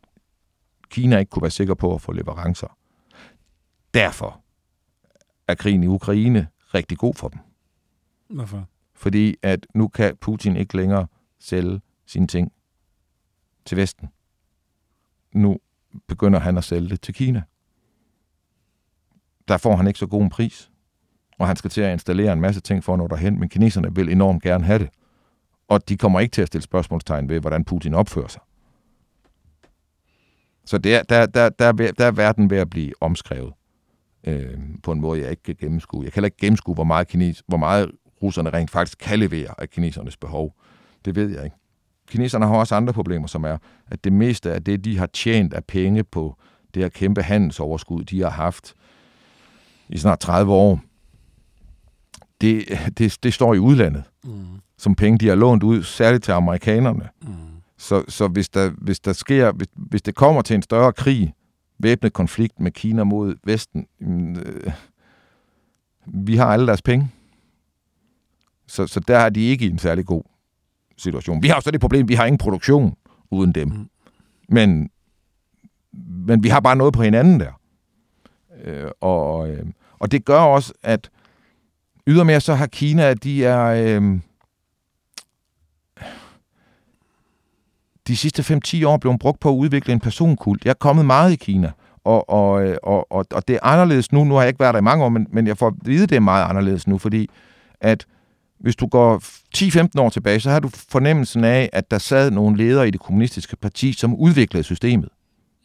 Kina ikke kunne være sikker på at få leverancer. Derfor er krigen i Ukraine rigtig god for dem. Hvorfor? Fordi at nu kan Putin ikke længere sælge sine ting til Vesten. Nu begynder han at sælge det til Kina. der får han ikke så god en pris. Og han skal til at installere en masse ting for at nå derhen, men kineserne vil enormt gerne have det. Og de kommer ikke til at stille spørgsmålstegn ved, hvordan Putin opfører sig. Så der er verden ved at blive omskrevet på en måde, jeg ikke kan gennemskue. Jeg kan heller ikke gennemskue, hvor meget russerne rent faktisk kan levere af kinesernes behov. Det ved jeg ikke. Kineserne har også andre problemer, som er, at det meste af det, de har tjent af penge på det her kæmpe handelsoverskud, de har haft i snart 30 år, det står i udlandet. Mm. Som penge, de har lånt ud, særligt til amerikanerne. Mm. Så hvis det kommer til en større krig, væbnet konflikt med Kina mod Vesten, vi har alle deres penge. Så der er de ikke i en særlig god situation. Vi har så det problem, vi har ingen produktion uden dem. Mm. Men vi har bare noget på hinanden der. Og det gør også, at ydermere så har Kina, de sidste 5-10 år blev brugt på at udvikle en personkult. Jeg er kommet meget i Kina, og det er anderledes nu. Nu har jeg ikke været der i mange år, men jeg får at vide, det er meget anderledes nu, fordi at hvis du går 10-15 år tilbage, så har du fornemmelsen af, at der sad nogle ledere i det kommunistiske parti, som udviklede systemet.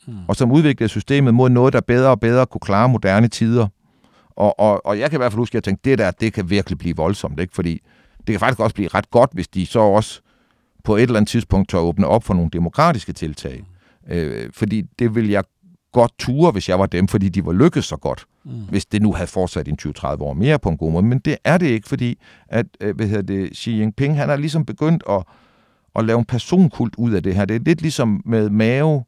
Hmm. Og som udviklede systemet mod noget, der bedre og bedre kunne klare moderne tider. Og jeg kan i hvert fald huske, at jeg tænkte, det kan virkelig blive voldsomt, ikke? Fordi det kan faktisk også blive ret godt, hvis de så også på et eller andet tidspunkt tør åbne op for nogle demokratiske tiltag. Fordi det ville jeg godt ture, hvis jeg var dem, fordi de var lykkedes så godt, hvis det nu havde fortsat i 20-30 år mere på en god måde. Men det er det ikke, fordi at, Xi Jinping, han er ligesom begyndt at lave en personkult ud af det her. Det er lidt ligesom med Mao,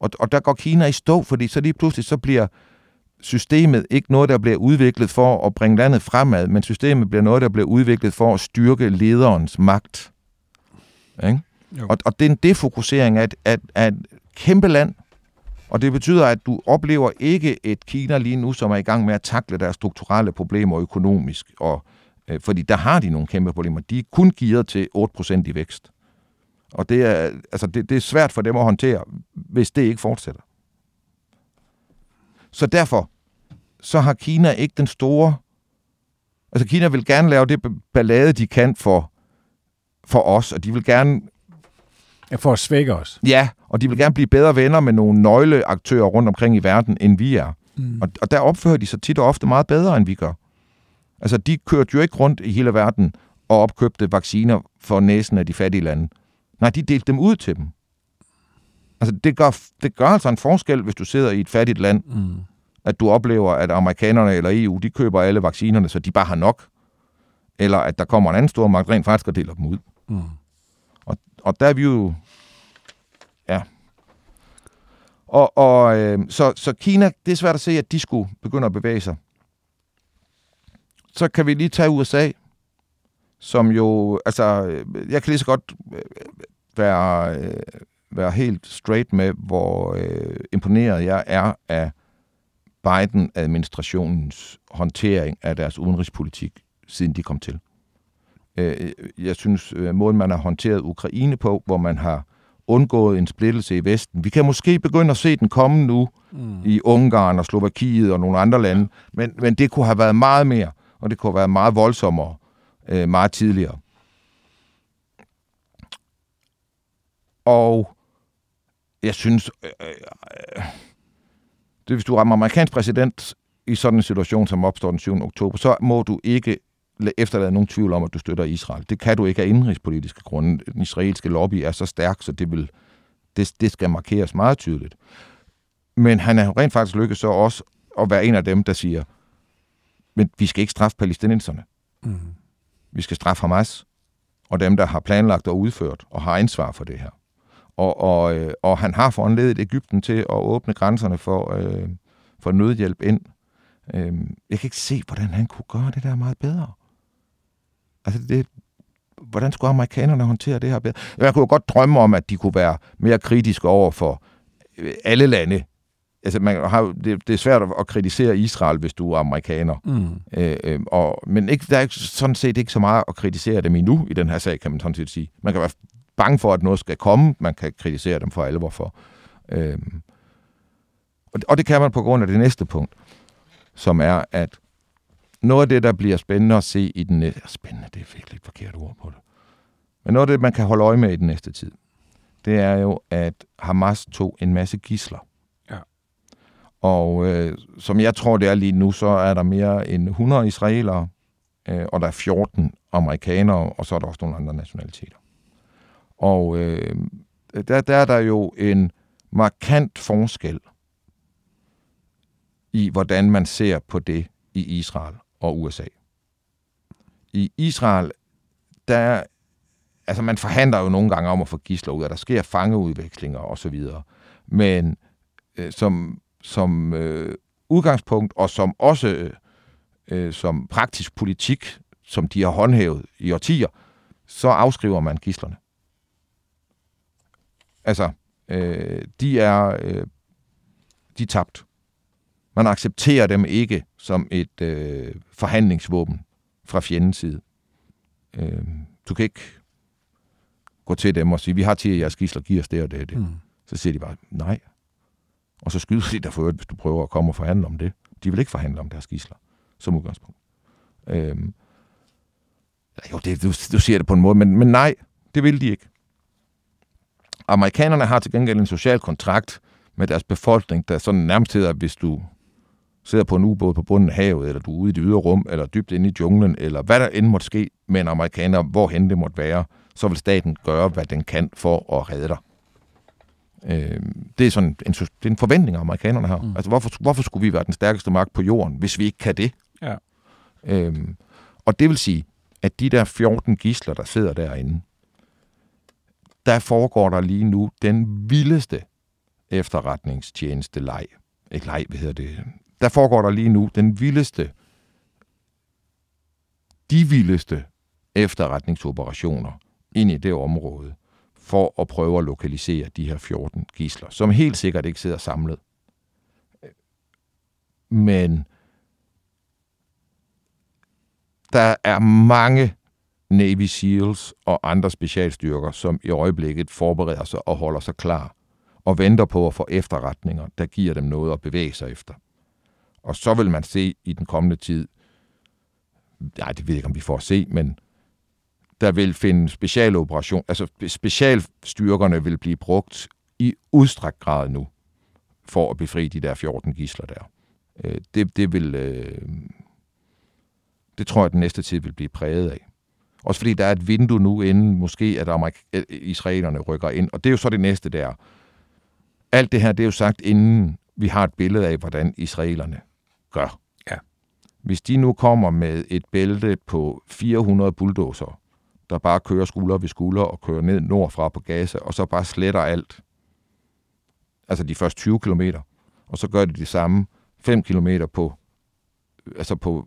og der går Kina i stå, fordi så lige pludselig så bliver systemet ikke noget, der bliver udviklet for at bringe landet fremad, men systemet bliver noget, der bliver udviklet for at styrke lederens magt. Ikke? Og det er en defokusering af et kæmpe land, og det betyder, at du oplever ikke et Kina lige nu, som er i gang med at takle deres strukturelle problemer økonomisk, fordi der har de nogle kæmpe problemer. De er kun gearet til 8% i vækst. Og det er, altså det er svært for dem at håndtere, hvis det ikke fortsætter. Så derfor, så har Kina ikke den store... Altså Kina vil gerne lave det ballade, de kan for os, og de vil gerne... For at svække os. Ja, og de vil gerne blive bedre venner med nogle nøgleaktører rundt omkring i verden, end vi er. Mm. Og der opfører de sig tit og ofte meget bedre, end vi gør. Altså, de kørte jo ikke rundt i hele verden og opkøbte vacciner for næsen af de fattige lande. Nej, de delte dem ud til dem. Altså, det gør altså en forskel, hvis du sidder i et fattigt land, at du oplever, at amerikanerne eller EU, de køber alle vaccinerne, så de bare har nok. Eller at der kommer en anden stor magt rent faktisk og deler dem ud. Mm. Og der er vi jo... Ja. Så Kina, det er svært at se, at de skulle begynde at bevæge sig. Så kan vi lige tage USA, som jo... Altså, jeg kan lige så godt være helt straight med, hvor imponeret jeg er af Biden-administrationens håndtering af deres udenrigspolitik, siden de kom til. Jeg synes, måden man har håndteret Ukraine på, hvor man har undgået en splittelse i Vesten. Vi kan måske begynde at se den komme nu i Ungarn og Slovakiet og nogle andre lande, men det kunne have været meget mere, og det kunne have været meget voldsommere, meget tidligere. Og jeg synes, hvis du er amerikansk præsident i sådan en situation, som opstår den 7. oktober, så må du ikke efterlade nogen tvivl om, at du støtter Israel. Det kan du ikke af indenrigspolitiske grunde. Den israelske lobby er så stærk, så det skal markeres meget tydeligt. Men han er rent faktisk lykkedes så også at være en af dem, der siger, men vi skal ikke straffe palæstinenserne. Mm. Vi skal straffe Hamas og dem, der har planlagt og udført og har ansvar for det her. Og han har foranledet Egypten til at åbne grænserne for nødhjælp ind. Jeg kan ikke se, hvordan han kunne gøre det der meget bedre. Altså, hvordan skulle amerikanerne håndtere det her bedre? Jeg kunne jo godt drømme om, at de kunne være mere kritiske over for alle lande. Altså, det er svært at kritisere Israel, hvis du er amerikaner. Mm. Men ikke, der er sådan set ikke så meget at kritisere dem endnu i den her sag, kan man sådan set sige. Man kan være bange for, at noget skal komme. Man kan kritisere dem for alvor for. Og det kan man på grund af det næste punkt. som er, at noget af det, der bliver spændende at se i den næste... Spændende, det er virkelig et forkert ord på det. Men noget af det, man kan holde øje med i den næste tid, det er jo, at Hamas tog en masse gidsler. Ja. Og som jeg tror, det er lige nu, så er der mere end 100 israelere, og der er 14 amerikanere, og så er der også nogle andre nationaliteter. Og der er der jo en markant forskel i, hvordan man ser på det i Israel og USA. I Israel, der... Altså, man forhandler jo nogle gange om at få gidsler ud, og der sker fangeudvekslinger osv. Men som udgangspunkt, og som også som praktisk politik, som de har håndhævet i årtier, så afskriver man gidslerne. Altså, de er tabt. Man accepterer dem ikke som et forhandlingsvåben fra fjendens side. Du kan ikke gå til dem og sige, vi har til jeres gidsler, giver os det og det og det. Mm. Så siger de bare, nej. Og så skyder de dig for øvrigt, hvis du prøver at komme og forhandle om det. De vil ikke forhandle om deres gidsler, som udgangspunkt. Jo, det, du siger det på en måde, men nej, det vil de ikke. Amerikanerne har til gengæld en social kontrakt med deres befolkning, der sådan nærmest hedder, hvis du sidder på en ubåd på bunden af havet, eller du er ude i det ydre rum, eller dybt inde i junglen, eller hvad der end måtte ske med en amerikaner, hvorhen det måtte være, så vil staten gøre, hvad den kan for at redde dig. Det er sådan en forventning, amerikanerne har. Mm. Altså, hvorfor skulle vi være den stærkeste magt på jorden, hvis vi ikke kan det? Ja. Og det vil sige, at de der 14 gidsler, der sidder derinde, der foregår der lige nu den vildeste efterretningstjenesteleg. Ikke leg, hvad hedder det? Der foregår der lige nu den vildeste, de vildeste efterretningsoperationer ind i det område, for at prøve at lokalisere de her 14 gidsler, som helt sikkert ikke sidder samlet. Men der er mange Navy SEALs og andre specialstyrker, som i øjeblikket forbereder sig og holder sig klar, og venter på at få efterretninger, der giver dem noget at bevæge sig efter. Og så vil man se i den kommende tid, nej, det ved jeg ikke, om vi får at se, men der vil finde specialoperation, altså specialstyrkerne vil blive brugt i udstrakt grad nu, for at befri de der 14 gidsler der. Det tror jeg, den næste tid vil blive præget af. Også fordi der er et vindue nu, inden måske at israelerne rykker ind, og det er jo så det næste der. Alt det her, det er jo sagt, inden vi har et billede af, hvordan israelerne gør. Ja. Hvis de nu kommer med et bælte på 400 bulldozere, der bare kører skulder ved skulder og kører ned nordfra på Gaza, og så bare sletter alt. Altså de første 20 kilometer. Og så gør de det samme 5 kilometer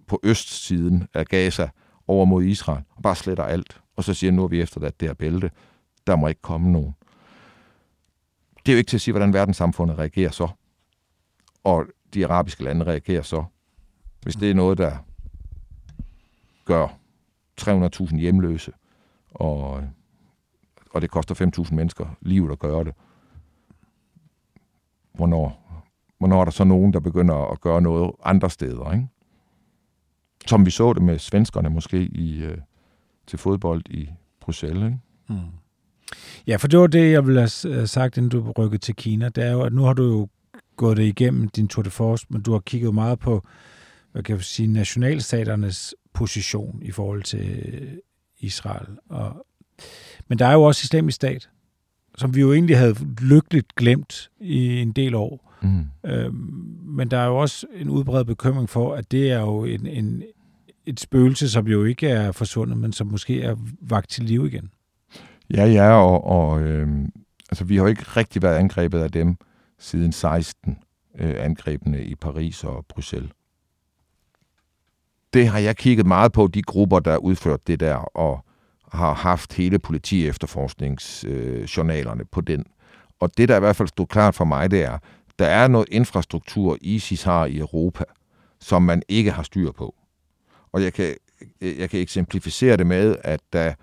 på østsiden af Gaza over mod Israel, og bare sletter alt. Og så siger, nu er vi efterladt det her bælte. Der må ikke komme nogen. Det er jo ikke til at sige, hvordan verdenssamfundet reagerer så. Og de arabiske lande reagerer så. Hvis det er noget, der gør 300.000 hjemløse, og det koster 5.000 mennesker livet at gøre det. Hvornår er der så nogen, der begynder at gøre noget andre steder, ikke? Som vi så det med svenskerne måske til fodbold i Bruxelles, ikke? Mm. Ja, for det var det, jeg ville have sagt, inden du rykkede til Kina. Det er jo, at nu har du jo gået det igennem din tour de force, men du har kigget meget på, hvad kan jeg sige, nationalstaternes position i forhold til Israel. Men der er jo også Islamisk Stat, som vi jo egentlig havde lykkeligt glemt i en del år. Mm. Men der er jo også en udbredt bekymring for, at det er jo et spøgelse, som jo ikke er forsvundet, men som måske er vakt til liv igen. Ja, altså vi har jo ikke rigtig været angrebet af dem siden 16 angrebene i Paris og Bruxelles. Det har jeg kigget meget på, de grupper, der udført det der, og har haft hele politiefterforskningsjournalerne på den. Og det, der i hvert fald stod klart for mig, det er, der er noget infrastruktur, ISIS har i Europa, som man ikke har styr på. Og jeg kan eksemplificere det med, at da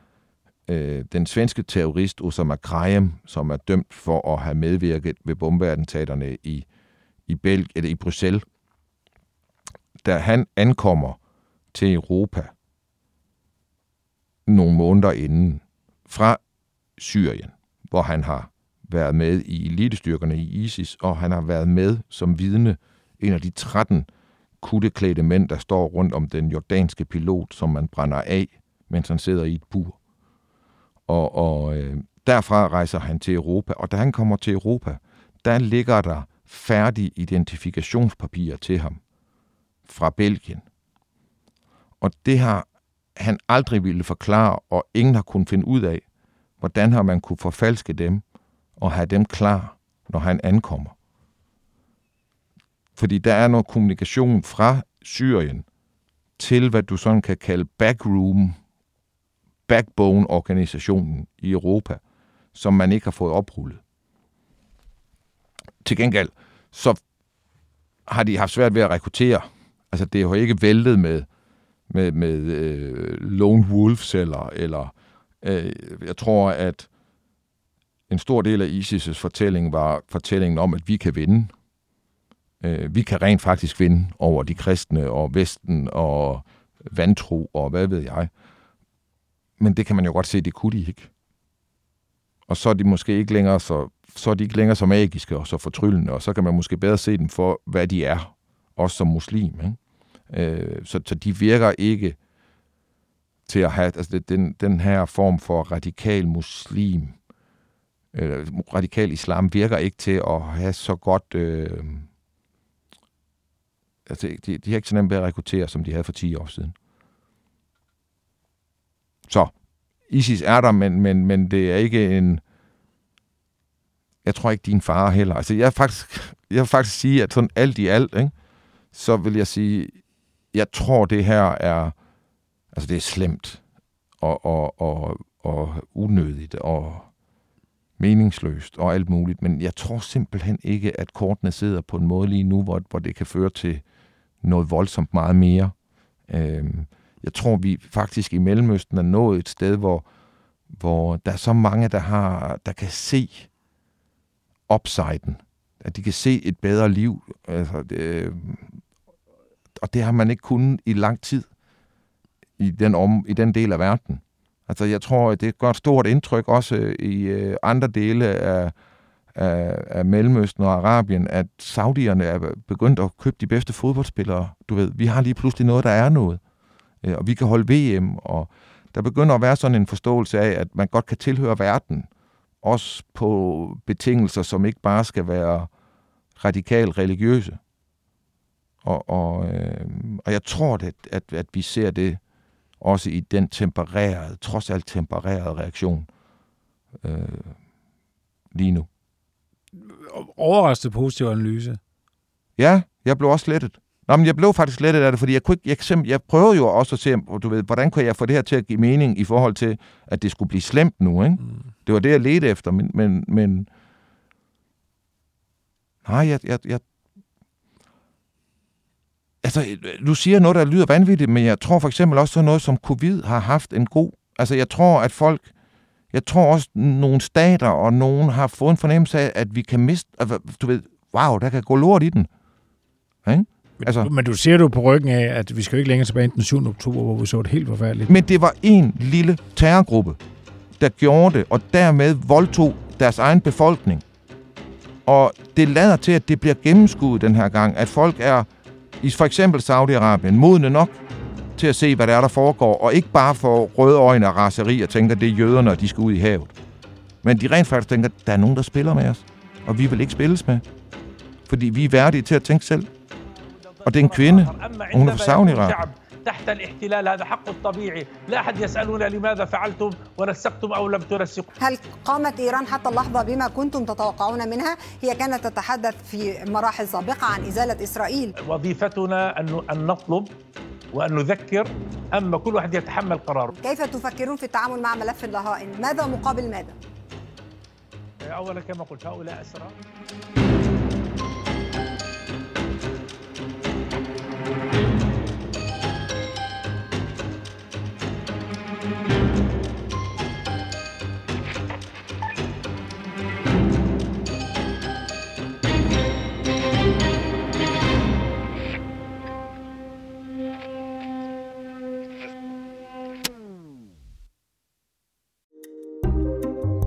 den svenske terrorist Osama Krajem, som er dømt for at have medvirket ved bombeattentaterne i Bruxelles, da han ankommer til Europa nogle måneder inden fra Syrien, hvor han har været med i elitestyrkerne i ISIS, og han har været med som vidne en af de 13 kutteklædte mænd, der står rundt om den jordanske pilot, som man brænder af, mens han sidder i et bur. Og derfra rejser han til Europa, og da han kommer til Europa, der ligger der færdige identifikationspapirer til ham fra Belgien. Og det har han aldrig ville forklare, og ingen har kunnet finde ud af, hvordan har man kunne forfalske dem og have dem klar, når han ankommer. Fordi der er noget kommunikation fra Syrien til, hvad du sådan kan kalde backbone-organisationen i Europa, som man ikke har fået oprullet. Til gengæld, så har de haft svært ved at rekruttere. Altså, det har ikke væltet med lone wolves eller jeg tror, at en stor del af ISIS' fortælling var fortællingen om, at vi kan vinde. Vi kan rent faktisk vinde over de kristne og Vesten og vantro og hvad ved jeg. Men det kan man jo godt se, det kunne de ikke. Og så er de måske ikke længere så magiske og så fortryllende, og så kan man måske bedre se dem for, hvad de er, også som muslim. Ikke? Så de virker ikke til at have altså den her form for radikal muslim, radikal islam virker ikke til at have så godt... De har ikke så nemt ved at rekruttere, som de havde for 10 år siden. Så ISIS er der, men det er ikke en... Jeg tror ikke, din far heller. Altså, jeg vil faktisk sige, at sådan alt i alt, ikke? Så vil jeg sige, jeg tror, det her er... Altså, det er slemt og unødigt og meningsløst og alt muligt, men jeg tror simpelthen ikke, at kortene sidder på en måde lige nu, hvor det kan føre til noget voldsomt meget mere. Jeg tror, vi faktisk i Mellemøsten er nået et sted, hvor der er så mange, der kan se upsiden, at de kan se et bedre liv, altså, og det har man ikke kunnet i lang tid i den del af verden. Altså, jeg tror, det gør et stort indtryk også i andre dele af Mellemøsten og Arabien, at saudierne er begyndt at købe de bedste fodboldspillere. Du ved, vi har lige pludselig noget, der er noget. Og vi kan holde VM, og der begynder at være sådan en forståelse af, at man godt kan tilhøre verden, også på betingelser, som ikke bare skal være radikalt religiøse. Og jeg tror, at vi ser det også i den trods alt tempererede reaktion lige nu. Overraskende positiv analyse. Ja, jeg blev også lettet. Nå, men jeg blev faktisk lettet af det, fordi jeg prøvede jo også at se, du ved, hvordan kunne jeg få det her til at give mening i forhold til, at det skulle blive slemt nu, ikke? Mm. Det var det, jeg ledte efter, men nej, jeg altså, du siger noget, der lyder vanvittigt, men jeg tror for eksempel også sådan noget som covid har haft en god... Altså, jeg tror også nogle stater og nogen har fået en fornemmelse af, at vi kan miste... Du ved, wow, der kan gå lort i den. Okay? Altså, men du ser jo på ryggen af, at vi skal jo ikke længere tilbage end den 7. oktober, hvor vi så det helt forfærdeligt. Men det var en lille terrorgruppe, der gjorde det, og dermed voldtog deres egen befolkning. Og det lader til, at det bliver gennemskuddet den her gang, at folk er... i for eksempel Saudi-Arabien, modne nok til at se, hvad der foregår, og ikke bare få røde øjne og raseri og tænker, det er jøderne, og de skal ud i havet. Men de rent faktisk tænker, der er nogen, der spiller med os, og vi vil ikke spilles med, fordi vi er værdige til at tænke selv. Og det er en kvinde, og hun er fra Saudi-Arabien. هل قامت إيران حتى اللحظة بما كنتم تتوقعون منها هي كانت تتحدث في مراحل سابقة عن إزالة إسرائيل وظيفتنا أن نطلب وأن نذكر أما كل واحد يتحمل قراره كيف تفكرون في التعامل مع ملف الرهائن ماذا مقابل ماذا أولا كما قلت هؤلاء أسرى